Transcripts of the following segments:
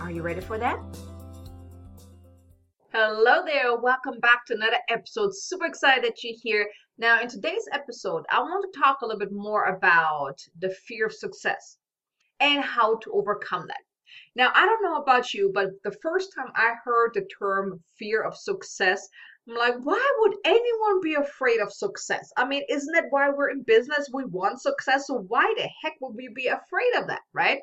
Are you ready for that? Hello there, welcome back to another episode. Super excited that you're here. Now in today's episode, I want to talk a little bit more about the fear of success and how to overcome that. Now, I don't know about you, but the first time I heard the term fear of success, I'm like, why would anyone be afraid of success? I mean, isn't that why we're in business? We want success, so why the heck would we be afraid of that, right?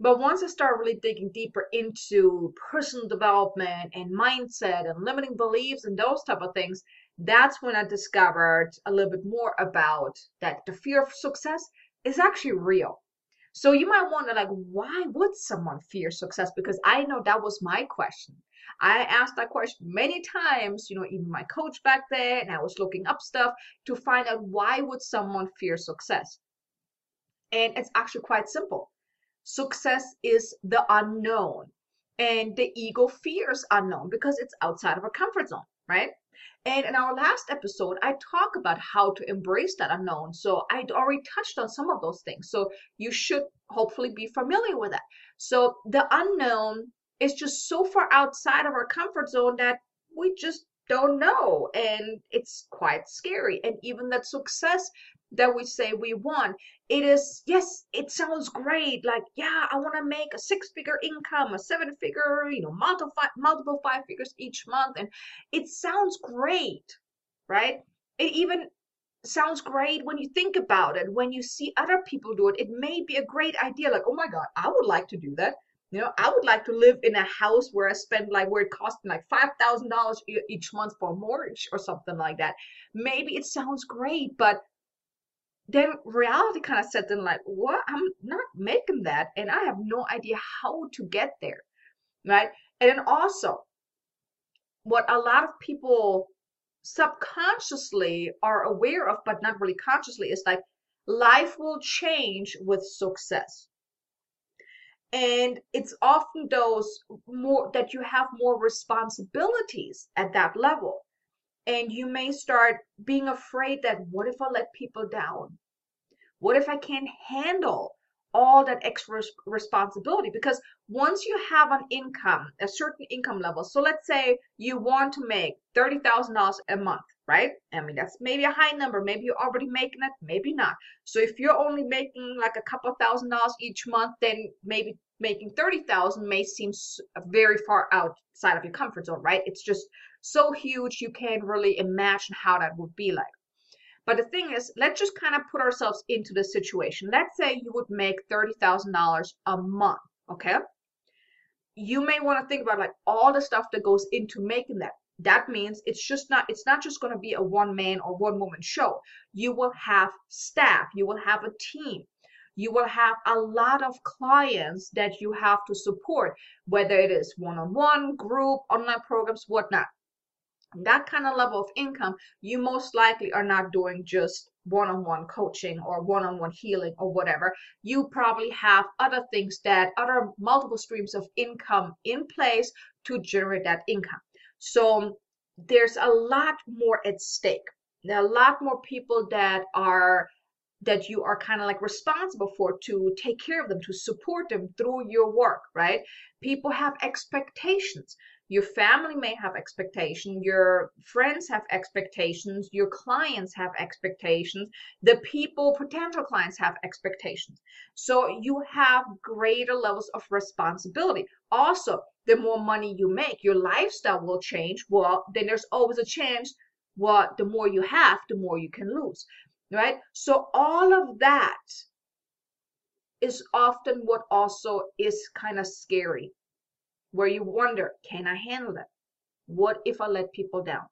But once I start really digging deeper into personal development and mindset and limiting beliefs and those type of things, that's when I discovered a little bit more about that the fear of success is actually real. So you might wonder, like, why would someone fear success? Because I know that was my question. I asked that question many times, even my coach back there, and I was looking up stuff to find out why would someone fear success? And it's actually quite simple. Success is the unknown, and the ego fears unknown because it's outside of our comfort zone, right? And in our last episode, I talk about how to embrace that unknown. So I'd already touched on some of those things. So you should hopefully be familiar with that. So the unknown is just so far outside of our comfort zone that we just don't know. And it's quite scary. And even that success that we say we want, it is, yes, it sounds great. Like, yeah, I want to make a 6-figure income, a 7-figure, multiple 5 figures each month. And it sounds great, right? It even sounds great when you think about it. When you see other people do it, it may be a great idea. Like, oh my God, I would like to do that. I would like to live in a house where I spend where it costs me $5,000 each month for a mortgage or something like that. Maybe it sounds great, but then reality kind of set in like, what? I'm not making that. And I have no idea how to get there, right? And then also what a lot of people subconsciously are aware of, but not really consciously, is like life will change with success. And it's often those more that you have more responsibilities at that level. And you may start being afraid that what if I let people down? What if I can't handle all that extra responsibility? Because once you have an income, a certain income level, so let's say you want to make $30,000 a month, right? I mean, that's maybe a high number. Maybe you're already making it, maybe not. So if you're only making like a couple $1,000 each month, then maybe making $30,000 may seem very far outside of your comfort zone, right? It's just so huge, you can't really imagine how that would be like. But the thing is, let's just kind of put ourselves into the situation. Let's say you would make $30,000 a month, okay? You may want to think about like all the stuff that goes into making that. That means it's not just going to be a one-man or one-woman show. You will have staff. You will have a team. You will have a lot of clients that you have to support, whether it is one-on-one, group, online programs, whatnot. That kind of level of income, you most likely are not doing just one-on-one coaching or one-on-one healing or whatever. You probably have other things that other multiple streams of income in place to generate that income. So there's a lot more at stake. There are a lot more people that you are kind of like responsible for, to take care of them, to support them through your work, right? People have expectations. Your family may have expectations. Your friends have expectations. Your clients have expectations. Potential clients have expectations. So you have greater levels of responsibility. Also, the more money you make, your lifestyle will change. Well, then there's always a chance what the more you have, the more you can lose, right? So all of that is often what also is kind of scary, where you wonder, can I handle that? What if I let people down?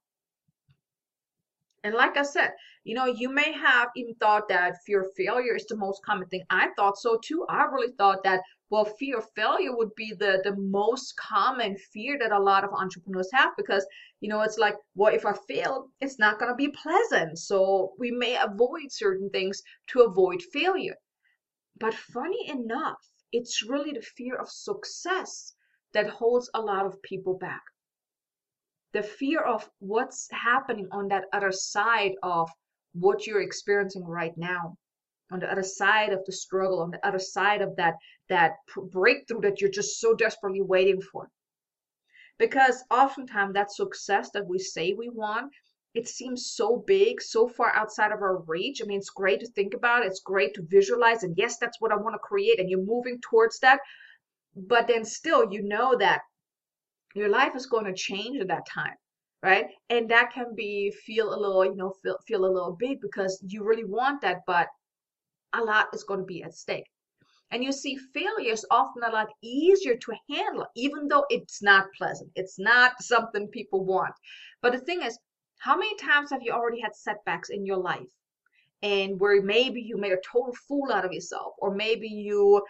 And like I said, you know, you may have even thought that fear of failure is the most common thing. I thought so too. I really thought that, well, fear of failure would be the most common fear that a lot of entrepreneurs have, because, you know, it's like, well, if I fail, it's not going to be pleasant. So we may avoid certain things to avoid failure. But funny enough, it's really the fear of success that holds a lot of people back. The fear of what's happening on that other side of what you're experiencing right now, on the other side of the struggle, on the other side of that breakthrough that you're just so desperately waiting for. Because oftentimes that success that we say we want, it seems so big, so far outside of our reach. I mean, it's great to think about it. It's great to visualize. And yes, that's what I want to create. And you're moving towards that. But then still, you know that your life is going to change at that time, right? And that can be feel a little big, because you really want that, but a lot is going to be at stake. And you see, failure is often a lot easier to handle, even though it's not pleasant. It's not something people want. But the thing is, how many times have you already had setbacks in your life? And where maybe you made a total fool out of yourself, or maybe you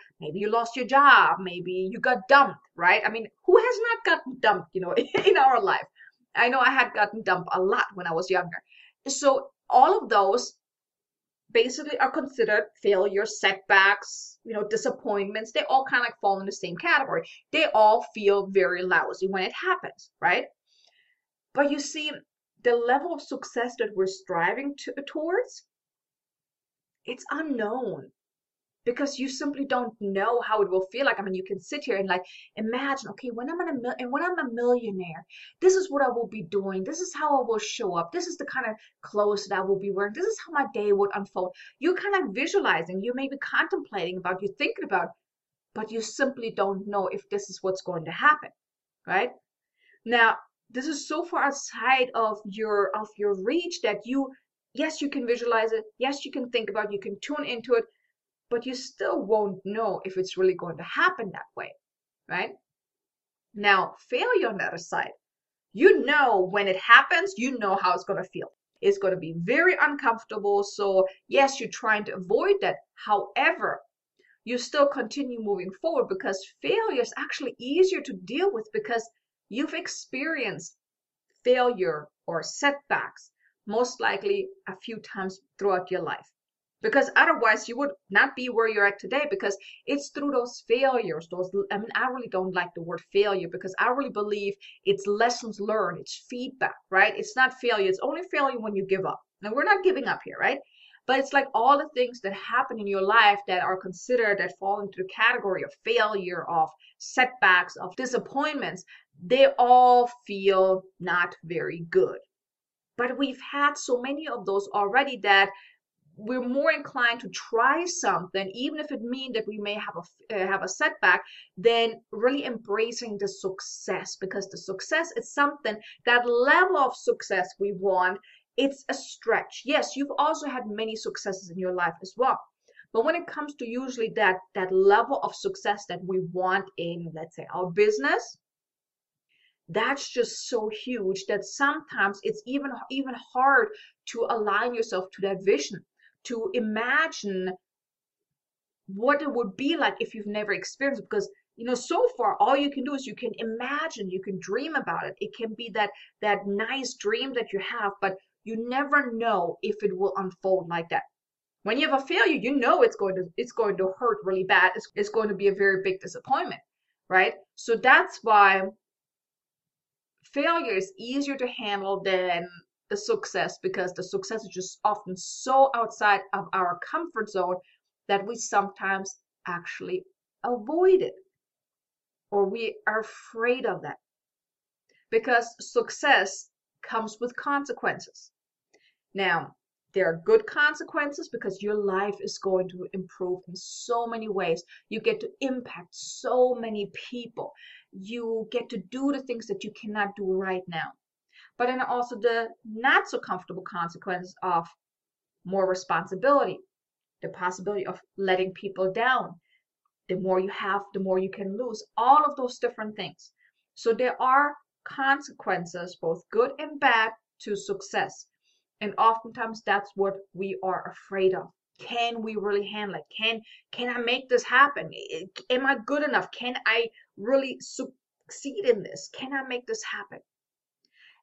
lost your job, maybe you got dumped, right? I mean, who has not gotten dumped, you know, in our life? I know I had gotten dumped a lot when I was younger. So all of those basically are considered failures, setbacks, you know, disappointments. They all kind of like fall in the same category. They all feel very lousy when it happens, right? But you see, the level of success that we're striving towards, it's unknown, because you simply don't know how it will feel like. I mean, you can sit here and like imagine, okay, when I'm a millionaire, this is what I will be doing. This is how I will show up. This is the kind of clothes that I will be wearing. This is how my day would unfold. You're kind of visualizing, you may be contemplating about, you're thinking about, but you simply don't know if this is what's going to happen, right? Now, this is so far outside of your reach that you, yes, you can visualize it. Yes, you can think about it. You can tune into it, but you still won't know if it's really going to happen that way, right? Now, failure on the other side, you know when it happens, you know how it's going to feel. It's going to be very uncomfortable. So yes, you're trying to avoid that. However, you still continue moving forward, because failure is actually easier to deal with, because you've experienced failure or setbacks most likely a few times throughout your life, because otherwise you would not be where you're at today, because it's through those failures, I mean, I really don't like the word failure, because I really believe it's lessons learned, it's feedback, right? It's not failure. It's only failure when you give up. And we're not giving up here, right? But it's like all the things that happen in your life that are considered, that fall into the category of failure, of setbacks, of disappointments, they all feel not very good. But we've had so many of those already that we're more inclined to try something, even if it means that we may have a setback, than really embracing the success, because the success is something, that level of success we want, it's a stretch. Yes, you've also had many successes in your life as well. But when it comes to usually that level of success that we want in, let's say, our business, that's just so huge that sometimes it's even hard to align yourself to that vision, to imagine what it would be like if you've never experienced it. Because, you know, so far all you can do is you can imagine, you can dream about it. It can be that nice dream that you have, but you never know if it will unfold like that. When you have a failure, you know it's going to hurt really bad. It's going to be a very big disappointment, right? So that's why failure is easier to handle than the success, because the success is just often so outside of our comfort zone that we sometimes actually avoid it, or we are afraid of that, because success comes with consequences. Now, there are good consequences, because your life is going to improve in so many ways. You get to impact so many people. You get to do the things that you cannot do right now. but in also the not so comfortable consequence of more responsibility, the possibility of letting people down. The more you have, the more you can lose, all of those different things. So there are consequences, both good and bad, to success. And oftentimes that's what we are afraid of. Can we really handle it? Can I make this happen? Am I good enough? Can I really succeed in this? Can I make this happen?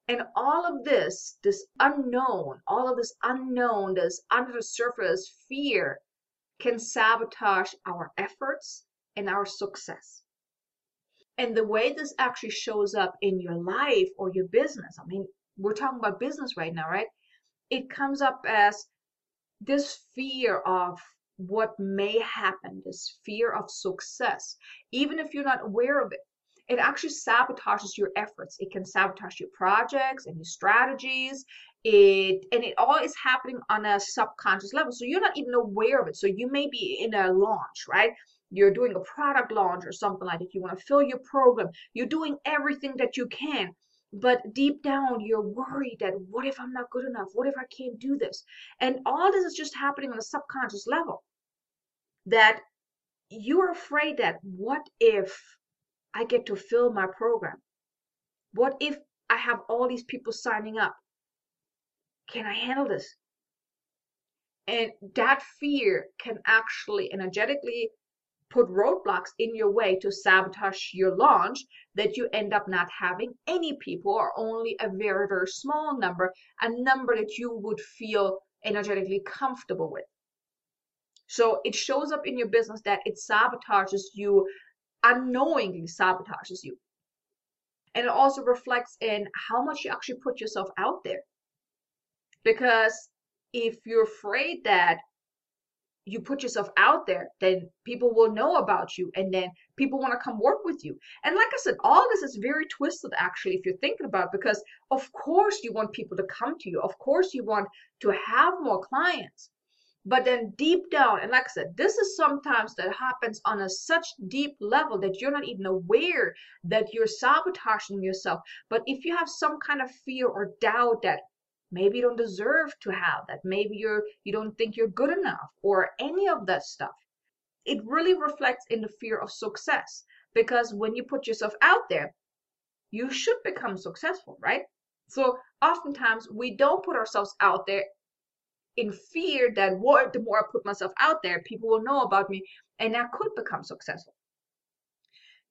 And all of this unknown, all of this unknown, this under the surface fear can sabotage our efforts and our success. And the way this actually shows up in your life or your business, I mean, we're talking about business right now, right? It comes up as this fear of what may happen, this fear of success, even if you're not aware of it. It actually sabotages your efforts. It can sabotage your projects and your strategies. It all is happening on a subconscious level. So you're not even aware of it. So you may be in a launch, right? You're doing a product launch or something like that. You want to fill your program. You're doing everything that you can. But deep down, you're worried that what if I'm not good enough? What if I can't do this? And all this is just happening on a subconscious level. That you're afraid that what if I get to fill my program? What if I have all these people signing up? Can I handle this? And that fear can actually energetically put roadblocks in your way to sabotage your launch, that you end up not having any people or only a very, very small number, a number that you would feel energetically comfortable with. So it shows up in your business that it sabotages you, unknowingly sabotages you. And it also reflects in how much you actually put yourself out there. Because if you're afraid that you put yourself out there, then people will know about you, and then people want to come work with you. And like I said, all this is very twisted, actually, if you're thinking about it, because of course you want people to come to you. Of course you want to have more clients. But then deep down, and like I said, this is sometimes that happens on a such deep level that you're not even aware that you're sabotaging yourself. But if you have some kind of fear or doubt that maybe you don't deserve to have that, maybe you don't think you're good enough or any of that stuff, it really reflects in the fear of success. Because when you put yourself out there, you should become successful, right? So oftentimes we don't put ourselves out there in fear that the more I put myself out there, people will know about me and I could become successful.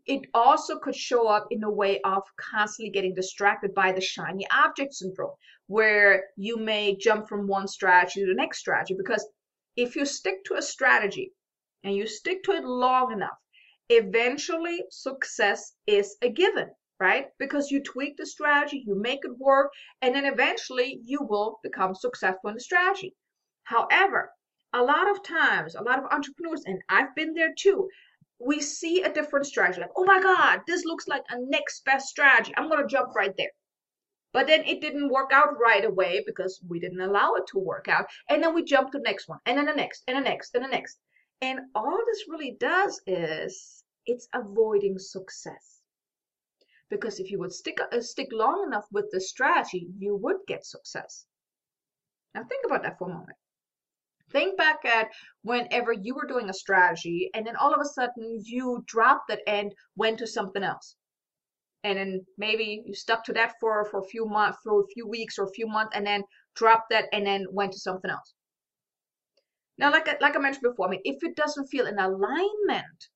It also could show up in a way of constantly getting distracted by the shiny object syndrome, where you may jump from one strategy to the next strategy. Because if you stick to a strategy and you stick to it long enough, eventually success is a given, right? Because you tweak the strategy, you make it work, and then eventually you will become successful in the strategy. However, a lot of times, a lot of entrepreneurs, and I've been there too, we see a different strategy. Like, oh my God, this looks like a next best strategy. I'm going to jump right there. But then it didn't work out right away because we didn't allow it to work out. And then we jump to the next one, and then the next, and the next, and the next. And all this really does is it's avoiding success. Because if you would stick long enough with the strategy, you would get success. Now think about that for a moment. Think back at whenever you were doing a strategy and then all of a sudden you dropped it and went to something else. And then maybe you stuck to that for a few months, for a few weeks or a few months, and then dropped that and then went to something else. Now, like I mentioned before, I mean, if it doesn't feel in alignment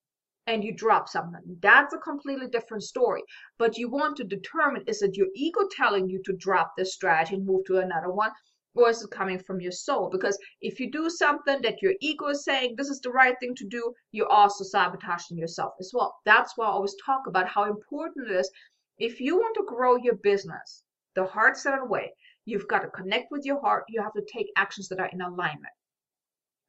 and you drop something, that's a completely different story. But you want to determine, is it your ego telling you to drop this strategy and move to another one? Or is it coming from your soul? Because if you do something that your ego is saying, this is the right thing to do, you're also sabotaging yourself as well. That's why I always talk about how important it is. If you want to grow your business the heart-centered way, you've got to connect with your heart. You have to take actions that are in alignment,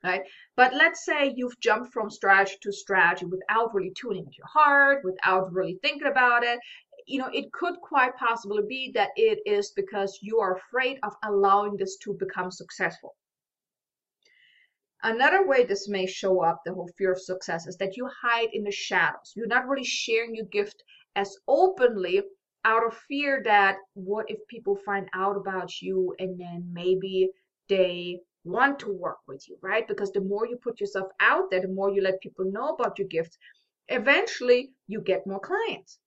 right? But let's say you've jumped from strategy to strategy without really tuning into your heart, without really thinking about it. You know, it could quite possibly be that it is because you are afraid of allowing this to become successful. Another way this may show up, the whole fear of success, is that you hide in the shadows. You're not really sharing your gift as openly out of fear that what if people find out about you and then maybe they want to work with you, right? Because the more you put yourself out there, the more you let people know about your gifts, eventually you get more clients,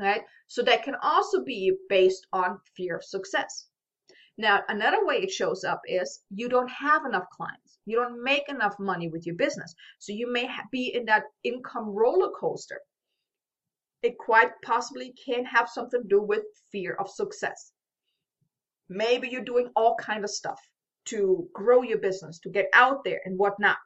right? So that can also be based on fear of success. Now, another way it shows up is you don't have enough clients. You don't make enough money with your business. So you may be in that income roller coaster. It quite possibly can have something to do with fear of success. Maybe you're doing all kinds of stuff to grow your business, to get out there and whatnot.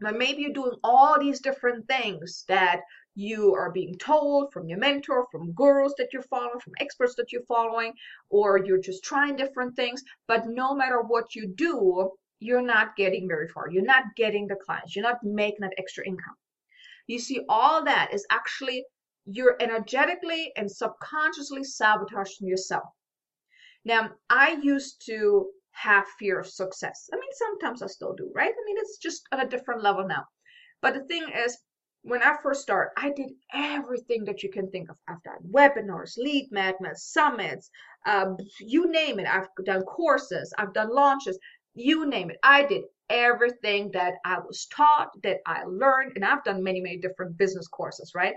But maybe you're doing all these different things that you are being told from your mentor, from gurus that you're following, from experts that you're following, or you're just trying different things. But no matter what you do, you're not getting very far. You're not getting the clients. You're not making that extra income. You see, all that is actually you're energetically and subconsciously sabotaging yourself. Now, I used to have fear of success. I mean, sometimes I still do, right? I mean, it's just on a different level now. But the thing is, when I first started, I did everything that you can think of. I've done webinars, lead magnets, summits, you name it. I've done courses, I've done launches, you name it. I did everything that I was taught, that I learned, and I've done many, many different business courses, right?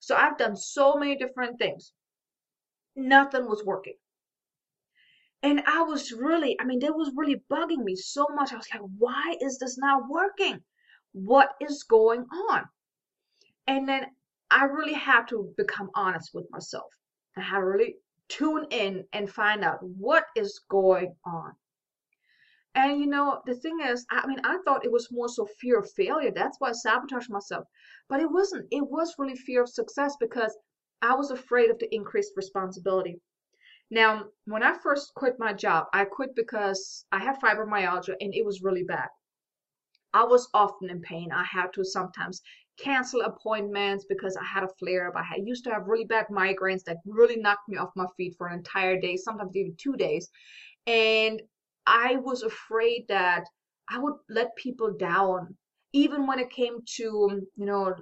So I've done so many different things. Nothing was working. And I was really, I mean, that was really bugging me so much. I was like, why is this not working? What is going on? And then I really had to become honest with myself. I had to really tune in and find out what is going on. And, you know, the thing is, I mean, I thought it was more so fear of failure. That's why I sabotaged myself. But it wasn't. It was really fear of success because I was afraid of the increased responsibility. Now, when I first quit my job, I quit because I had fibromyalgia and it was really bad. I was often in pain. I had to sometimes cancel appointments because I had a flare-up. I used to have really bad migraines that really knocked me off my feet for an entire day, sometimes even 2 days. And I was afraid that I would let people down, even when it came to, you know,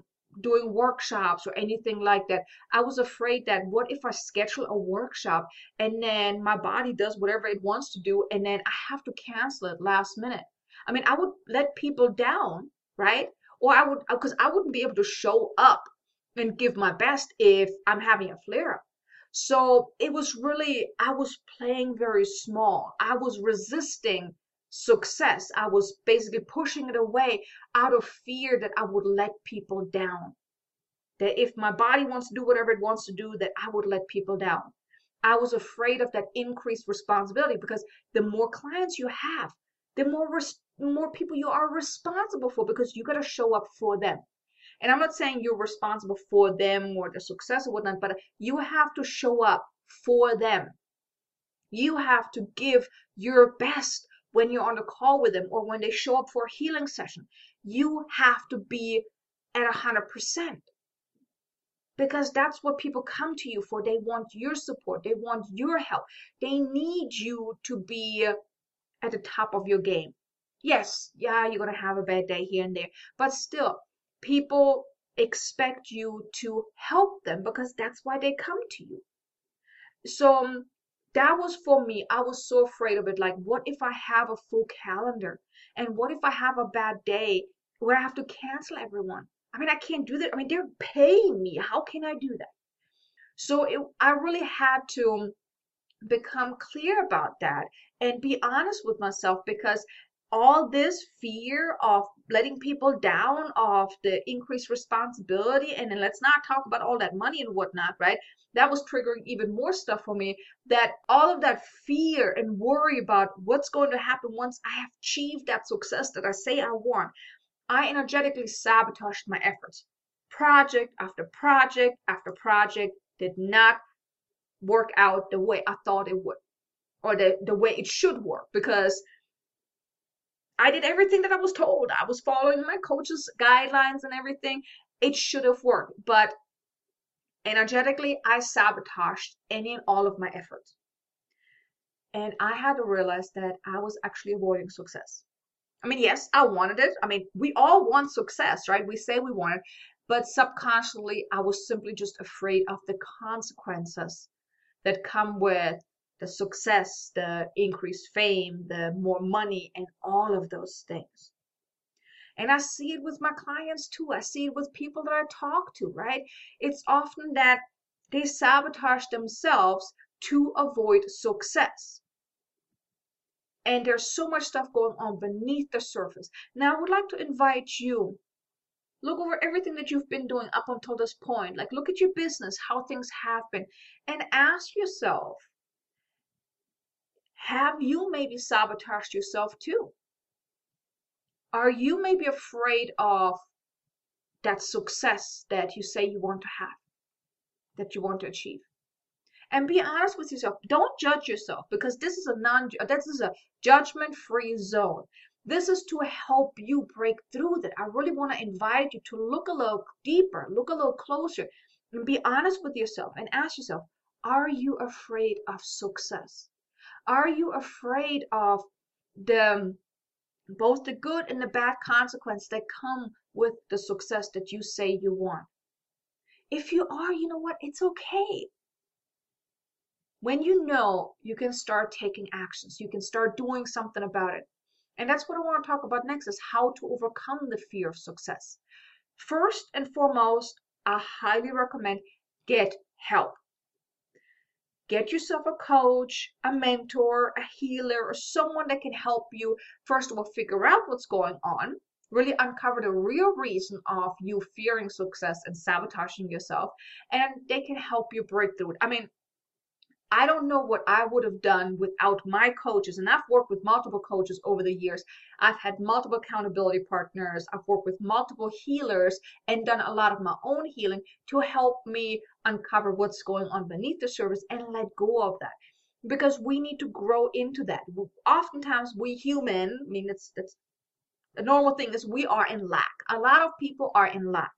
doing workshops or anything like that. I was afraid that what if I schedule a workshop and then my body does whatever it wants to do and then I have to cancel it last minute. I mean, I would let people down, right? Or I would, because I wouldn't be able to show up and give my best if I'm having a flare-up. So it was really, I was playing very small. I was resisting success. I was basically pushing it away out of fear that I would let people down. That if my body wants to do whatever it wants to do, that I would let people down. I was afraid of that increased responsibility because the more clients you have, the more people you are responsible for because you got to show up for them. And I'm not saying you're responsible for them or their success or whatnot, but you have to show up for them. You have to give your best when you're on the call with them or when they show up for a healing session. You have to be at 100% because that's what people come to you for. They want your support. They want your help. They need you to be at the top of your game. Yes, yeah, you're going to have a bad day here and there, but still, people expect you to help them because that's why they come to you. So that was for me. I was so afraid of it. Like, what if I have a full calendar? And what if I have a bad day where I have to cancel everyone? I mean, I can't do that. I mean, they're paying me. How can I do that? So I really had to become clear about that and be honest with myself, because all this fear of letting people down, of the increased responsibility, and then let's not talk about all that money and whatnot, right? That was triggering even more stuff for me, that all of that fear and worry about what's going to happen once I have achieved that success that I say I want. I energetically sabotaged my efforts. Project after project after project did not work out the way I thought it would, or the way it should work, because I did everything that I was told. I was following my coach's guidelines and everything. It should have worked, but energetically, I sabotaged any and all of my efforts. And I had to realize that I was actually avoiding success. I mean, yes, I wanted it. I mean, we all want success, right? We say we want it, but subconsciously I was simply just afraid of the consequences that come with the success, the increased fame, the more money, and all of those things. And I see it with my clients too. I see it with people that I talk to, right? It's often that they sabotage themselves to avoid success. And there's so much stuff going on beneath the surface. Now, I would like to invite you, look over everything that you've been doing up until this point. Like, look at your business, how things have been, and ask yourself, have you maybe sabotaged yourself too? Are you maybe afraid of that success that you say you want to have, that you want to achieve? And be honest with yourself. Don't judge yourself, because this is a judgment-free zone. This is to help you break through that. I really want to invite you to look a little deeper, look a little closer, and be honest with yourself and ask yourself, are you afraid of success? Are you afraid of both the good and the bad consequences that come with the success that you say you want? If you are, you know what? It's okay. When you know, you can start taking actions. You can start doing something about it. And that's what I want to talk about next, is how to overcome the fear of success. First and foremost, I highly recommend get help. Get yourself a coach, a mentor, a healer, or someone that can help you, first of all, figure out what's going on, really uncover the real reason of you fearing success and sabotaging yourself, and they can help you break through it. I mean, I don't know what I would have done without my coaches. And I've worked with multiple coaches over the years. I've had multiple accountability partners. I've worked with multiple healers and done a lot of my own healing to help me uncover what's going on beneath the surface and let go of that. Because we need to grow into that. Oftentimes we human, I mean, it's the normal thing is we are in lack. A lot of people are in lack.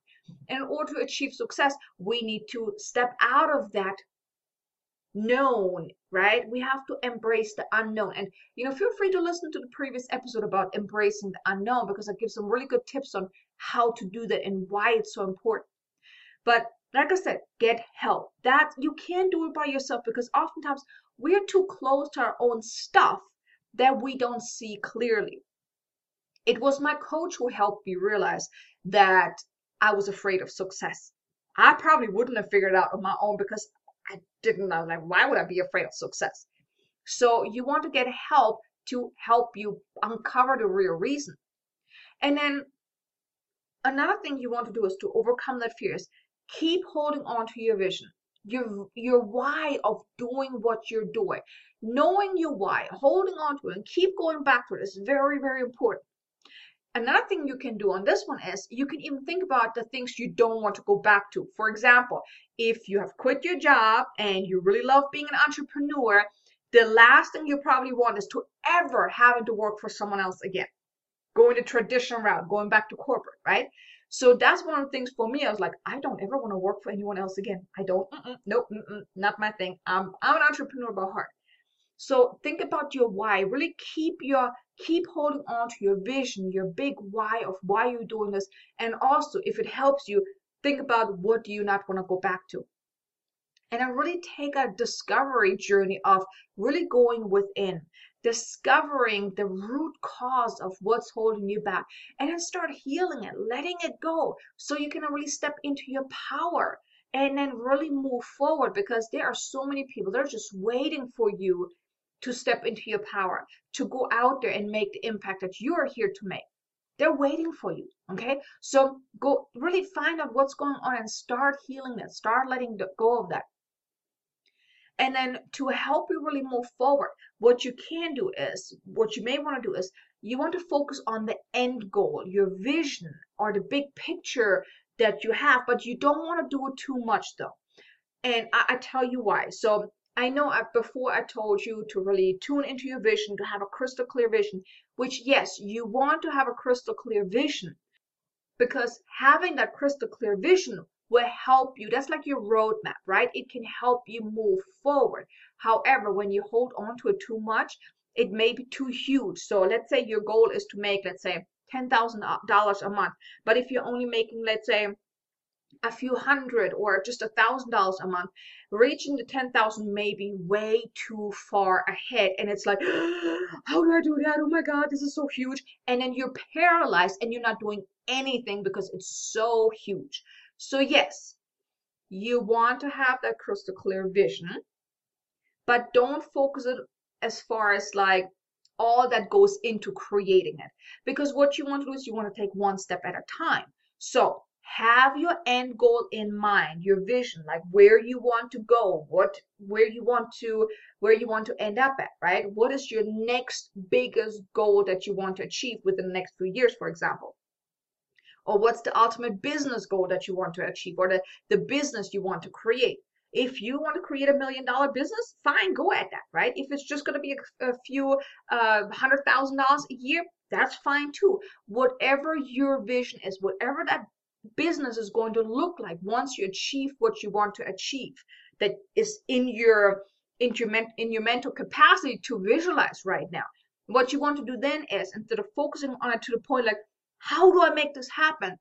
And in order to achieve success, we need to step out of that known, right? We have to embrace the unknown. And you know, feel free to listen to the previous episode about embracing the unknown, because I give some really good tips on how to do that and why it's so important. But like I said, get help. That you can't do it by yourself, because oftentimes we're too close to our own stuff that we don't see clearly. It was my coach who helped me realize that I was afraid of success. I probably wouldn't have figured it out on my own, because I didn't know, like, why would I be afraid of success? So you want to get help to help you uncover the real reason. And then another thing you want to do is to overcome that fear is keep holding on to your vision, your why of doing what you're doing, knowing your why, holding on to it, and keep going back to it is very, very important. Another thing you can do on this one is you can even think about the things you don't want to go back to. For example, if you have quit your job and you really love being an entrepreneur, the last thing you probably want is to ever having to work for someone else again. Going the traditional route, going back to corporate, right? So that's one of the things for me. I was like, I don't ever want to work for anyone else again. I don't, not my thing. I'm an entrepreneur by heart. So think about your why. Really keep holding on to your vision, your big why of why you're doing this. And also, if it helps you, think about what do you not want to go back to. And then really take a discovery journey of really going within, discovering the root cause of what's holding you back, and then start healing it, letting it go, so you can really step into your power and then really move forward, because there are so many people that are just waiting for you to step into your power, to go out there and make the impact that you're here to make. They're waiting for you, okay? So go really find out what's going on and start healing that, start letting go of that. And then to help you really move forward, what you can do is, what you may want to do is, you want to focus on the end goal, your vision or the big picture that you have, but you don't want to do it too much though. And I tell you why. So I know before I told you to really tune into your vision, to have a crystal clear vision, which yes, you want to have a crystal clear vision, because having that crystal clear vision will help you. That's like your roadmap, right? It can help you move forward. However, when you hold on to it too much, it may be too huge. So let's say your goal is to make, let's say, $10,000 a month. But if you're only making, let's say, a few hundred or just $1,000 a month, reaching the 10,000 may be way too far ahead. And it's like, how do I do that? Oh my God, this is so huge. And then you're paralyzed and you're not doing anything because it's so huge. So yes, you want to have that crystal clear vision, but don't focus it as far as like all that goes into creating it, because what you want to do is you want to take one step at a time. So have your end goal in mind, your vision, like where you want to go, where you want to end up at, right? What is your next biggest goal that you want to achieve within the next few years, for example? Or what's the ultimate business goal that you want to achieve, or the business you want to create? If you want to create $1 million business, fine, go at that, right? If it's just going to be a few $100,000 a year, that's fine too. Whatever your vision is, whatever that business is going to look like once you achieve what you want to achieve, that is in your mental capacity to visualize right now. What you want to do then is, instead of focusing on it to the point like, how do I make this happen,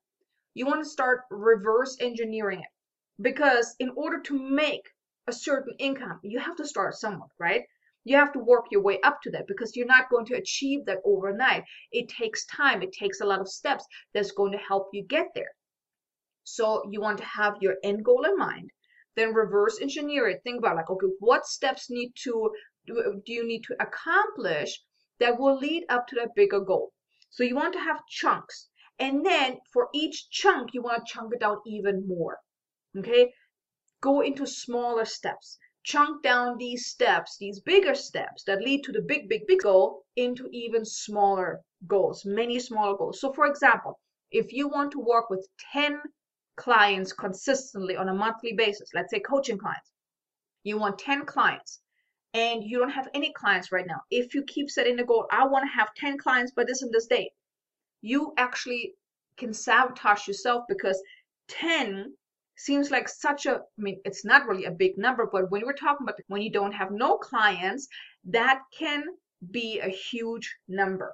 you want to start reverse engineering it. Because in order to make a certain income, you have to start somewhere, right? You have to work your way up to that, because you're not going to achieve that overnight. It takes time. It takes a lot of steps that's going to help you get there. So you want to have your end goal in mind, then reverse engineer it. Think about like, okay, what steps do you need to accomplish that will lead up to that bigger goal? So you want to have chunks. And then for each chunk, you want to chunk it down even more. Okay, go into smaller steps, chunk down these steps, these bigger steps that lead to the big, big, big goal, into even smaller goals, many smaller goals. So for example, if you want to work with 10 clients consistently on a monthly basis, let's say coaching clients, you want 10 clients and you don't have any clients right now. If you keep setting the goal, I want to have 10 clients by this and this date, you actually can sabotage yourself, because 10 seems like such a, I mean, it's not really a big number, but when we're talking about when you don't have no clients, that can be a huge number.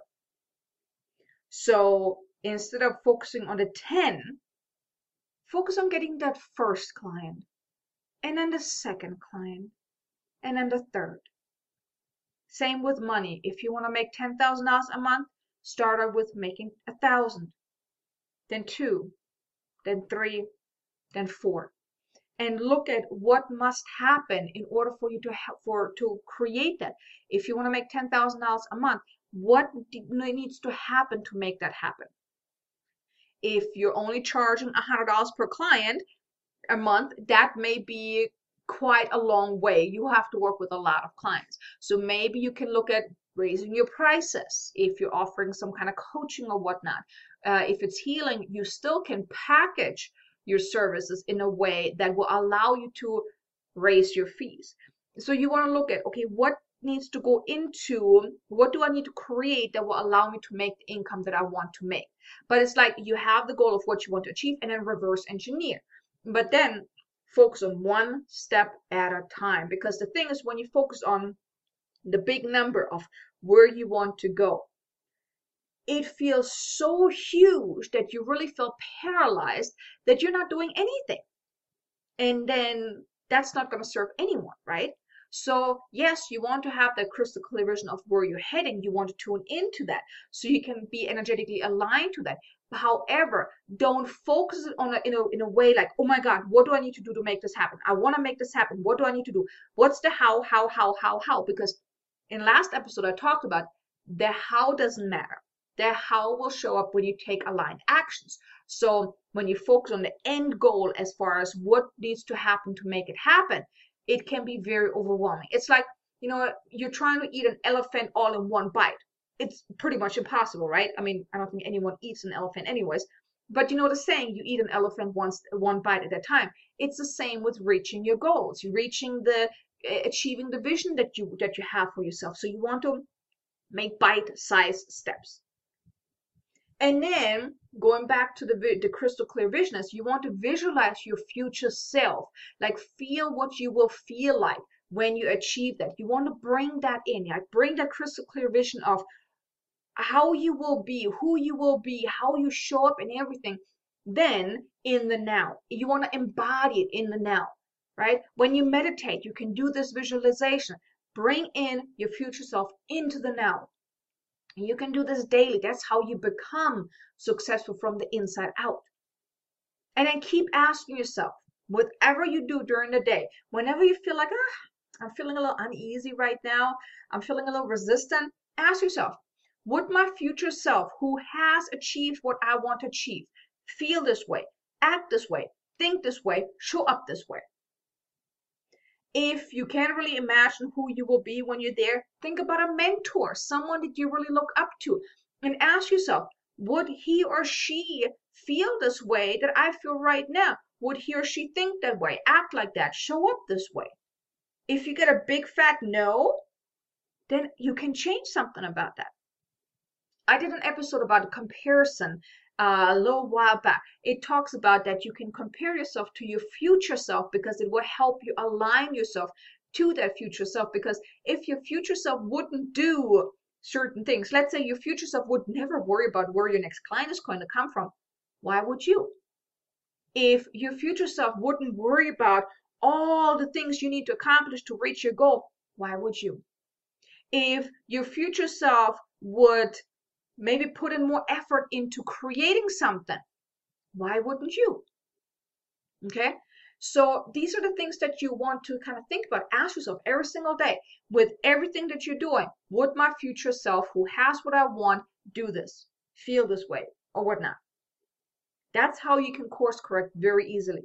So instead of focusing on the 10, focus on getting that first client, and then the second client, and then the third. Same with money. If you want to make $10,000 a month, start out with making 1,000, then 2, then 3, then 4, and look at what must happen in order for you to create that. If you want to make $10,000 a month, what needs to happen to make that happen? If you're only charging $100 per client a month, that may be quite a long way. You have to work with a lot of clients. So maybe you can look at raising your prices if you're offering some kind of coaching or whatnot. If it's healing, you still can package your services in a way that will allow you to raise your fees. So you want to look at, okay, what needs to go into, what do I need to create that will allow me to make the income that I want to make? But it's like you have the goal of what you want to achieve and then reverse engineer. But then focus on one step at a time, because the thing is, when you focus on the big number of where you want to go, it feels so huge that you really feel paralyzed that you're not doing anything. And then that's not going to serve anyone, right? So yes, you want to have that crystal clear vision of where you're heading. You want to tune into that so you can be energetically aligned to that. However, don't focus on it in a way like, oh my God, what do I need to do to make this happen? I want to make this happen. What do I need to do? What's the how? Because in last episode, I talked about the how doesn't matter. The how will show up when you take aligned actions. So when you focus on the end goal as far as what needs to happen to make it happen, it can be very overwhelming. It's like, you know, you're trying to eat an elephant all in one bite. It's pretty much impossible, right? I mean, I don't think anyone eats an elephant anyways. But you know the saying, you eat an elephant one bite at a time. It's the same with reaching your goals, achieving the vision that you have for yourself. So you want to make bite-sized steps. And then going back to the crystal clear vision is you want to visualize your future self, like feel what you will feel like when you achieve that. You want to bring that in, like bring that crystal clear vision of how you will be, who you will be, how you show up and everything then in the now. You want to embody it in the now, right? When you meditate, you can do this visualization. Bring in your future self into the now. You can do this daily. That's how you become successful from the inside out. And then keep asking yourself, whatever you do during the day, whenever you feel like, I'm feeling a little uneasy right now, I'm feeling a little resistant, ask yourself, would my future self, who has achieved what I want to achieve, feel this way, act this way, think this way, show up this way? If you can't really imagine who you will be when you're there, think about a mentor, someone that you really look up to, and ask yourself, would he or she feel this way that I feel right now? Would he or she think that way, act like that, show up this way? If you get a big fat no, then you can change something about that. I did an episode about comparison a little while back. It talks about that you can compare yourself to your future self because it will help you align yourself to that future self. Because if your future self wouldn't do certain things, let's say your future self would never worry about where your next client is going to come from, why would you? If your future self wouldn't worry about all the things you need to accomplish to reach your goal, why would you? If your future self would maybe put in more effort into creating something, why wouldn't you? Okay, so these are the things that you want to kind of think about. Ask yourself every single day, with everything that you're doing, would my future self, who has what I want, do this, feel this way, or whatnot? That's how you can course correct very easily.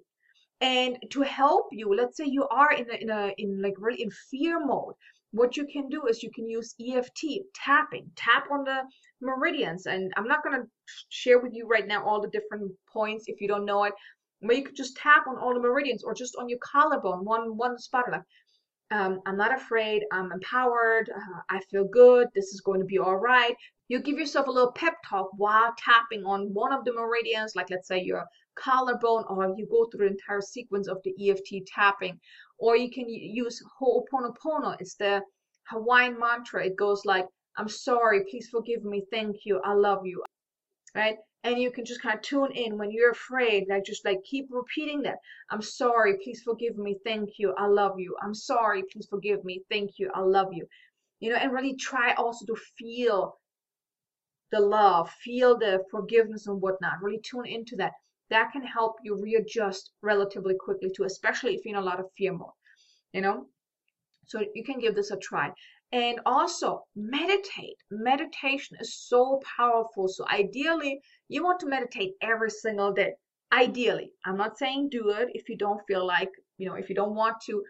And to help you, let's say you are in fear mode, what you can do is you can use EFT, tapping. Tap on the meridians. And I'm not going to share with you right now all the different points if you don't know it. But you could just tap on all the meridians or just on your collarbone, one spot. Like, I'm not afraid. I'm empowered. I feel good. This is going to be all right. You give yourself a little pep talk while tapping on one of the meridians, like let's say your collarbone, or you go through the entire sequence of the EFT tapping. Or you can use Ho'oponopono. It's the Hawaiian mantra. It goes like, I'm sorry, please forgive me, thank you, I love you, right? And you can just kind of tune in when you're afraid, like just like keep repeating that. I'm sorry, please forgive me, thank you, I love you. I'm sorry, please forgive me, thank you, I love you. You know, and really try also to feel the love, feel the forgiveness and whatnot. Really tune into that. That can help you readjust relatively quickly too, especially if you're in a lot of fear mode, you know? So you can give this a try. And also meditate. Meditation is so powerful. So ideally, you want to meditate every single day. Ideally, I'm not saying do it if you don't feel like, you know, if you don't want to.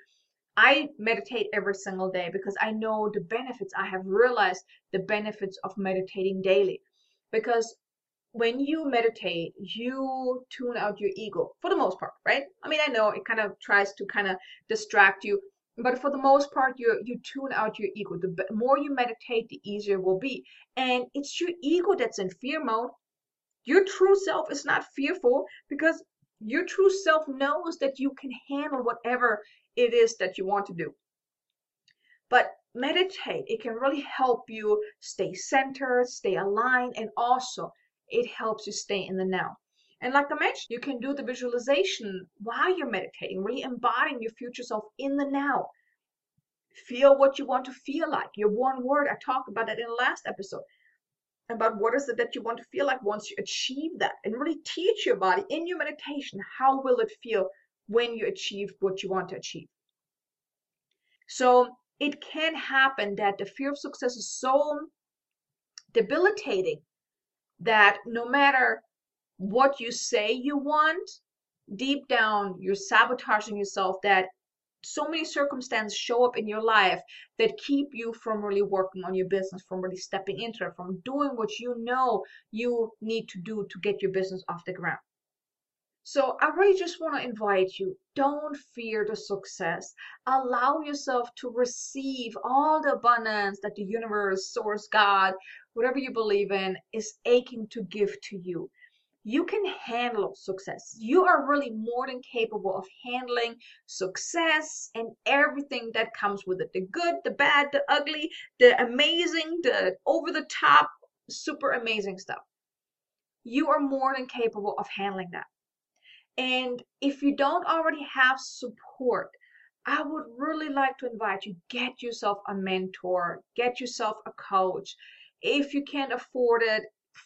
I meditate every single day because I know the benefits. I have realized the benefits of meditating daily, because when you meditate, you tune out your ego for the most part, right? I mean, I know it kind of tries to kind of distract you, but for the most part, you tune out your ego. The more you meditate, the easier it will be. And it's your ego that's in fear mode. Your true self is not fearful, because your true self knows that you can handle whatever it is that you want to do. But meditate, it can really help you stay centered, stay aligned, and also it helps you stay in the now. And like I mentioned, you can do the visualization while you're meditating, really embodying your future self in the now. Feel what you want to feel like. Your one word, I talked about that in the last episode, about what is it that you want to feel like once you achieve that, and really teach your body in your meditation, how will it feel when you achieve what you want to achieve. So it can happen that the fear of success is so debilitating that no matter what you say you want, deep down you're sabotaging yourself, that so many circumstances show up in your life that keep you from really working on your business, from really stepping into it, from doing what you know you need to do to get your business off the ground. So I really just want to invite you, don't fear the success. Allow yourself to receive all the abundance that the universe, source, God, whatever you believe in, is aching to give to you. You can handle success. You are really more than capable of handling success and everything that comes with it. The good, the bad, the ugly, the amazing, the over the top, super amazing stuff. you are more than capable of handling that. And if you don't already have support, I would really like to invite you, get yourself a mentor, get yourself a coach. If you can't afford it,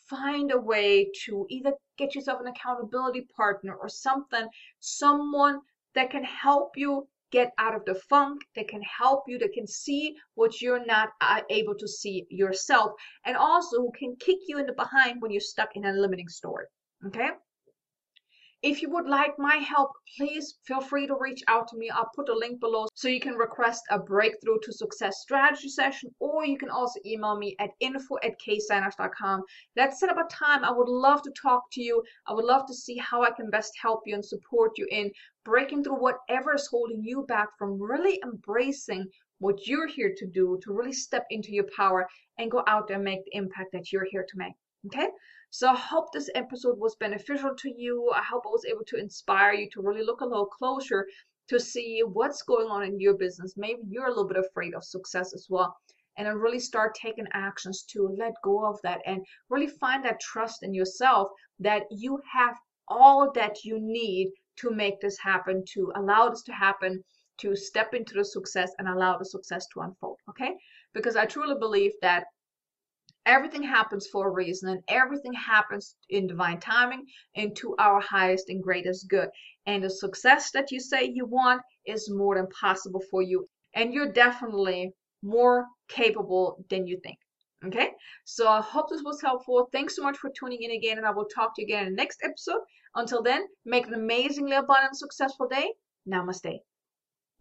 find a way to either get yourself an accountability partner or something, someone that can help you get out of the funk, that can help you, that can see what you're not able to see yourself, and also who can kick you in the behind when you're stuck in a limiting story, okay? If you would like my help, please feel free to reach out to me. I'll put a link below so you can request a Breakthrough to Success strategy session, or you can also email me at info@ksignups.com. Let's set up a time. I would love to talk to you. I would love to see how I can best help you and support you in breaking through whatever is holding you back from really embracing what you're here to do, to really step into your power and go out there and make the impact that you're here to make. Okay, so I hope this episode was beneficial to you. I hope I was able to inspire you to really look a little closer to see what's going on in your business. Maybe you're a little bit afraid of success as well. And then really start taking actions to let go of that and really find that trust in yourself that you have all that you need to make this happen, to allow this to happen, to step into the success and allow the success to unfold. Okay, because I truly believe that everything happens for a reason, and everything happens in divine timing and to our highest and greatest good. And the success that you say you want is more than possible for you. And you're definitely more capable than you think. Okay? So I hope this was helpful. Thanks so much for tuning in again, and I will talk to you again in the next episode. Until then, make an amazingly abundant and successful day. Namaste.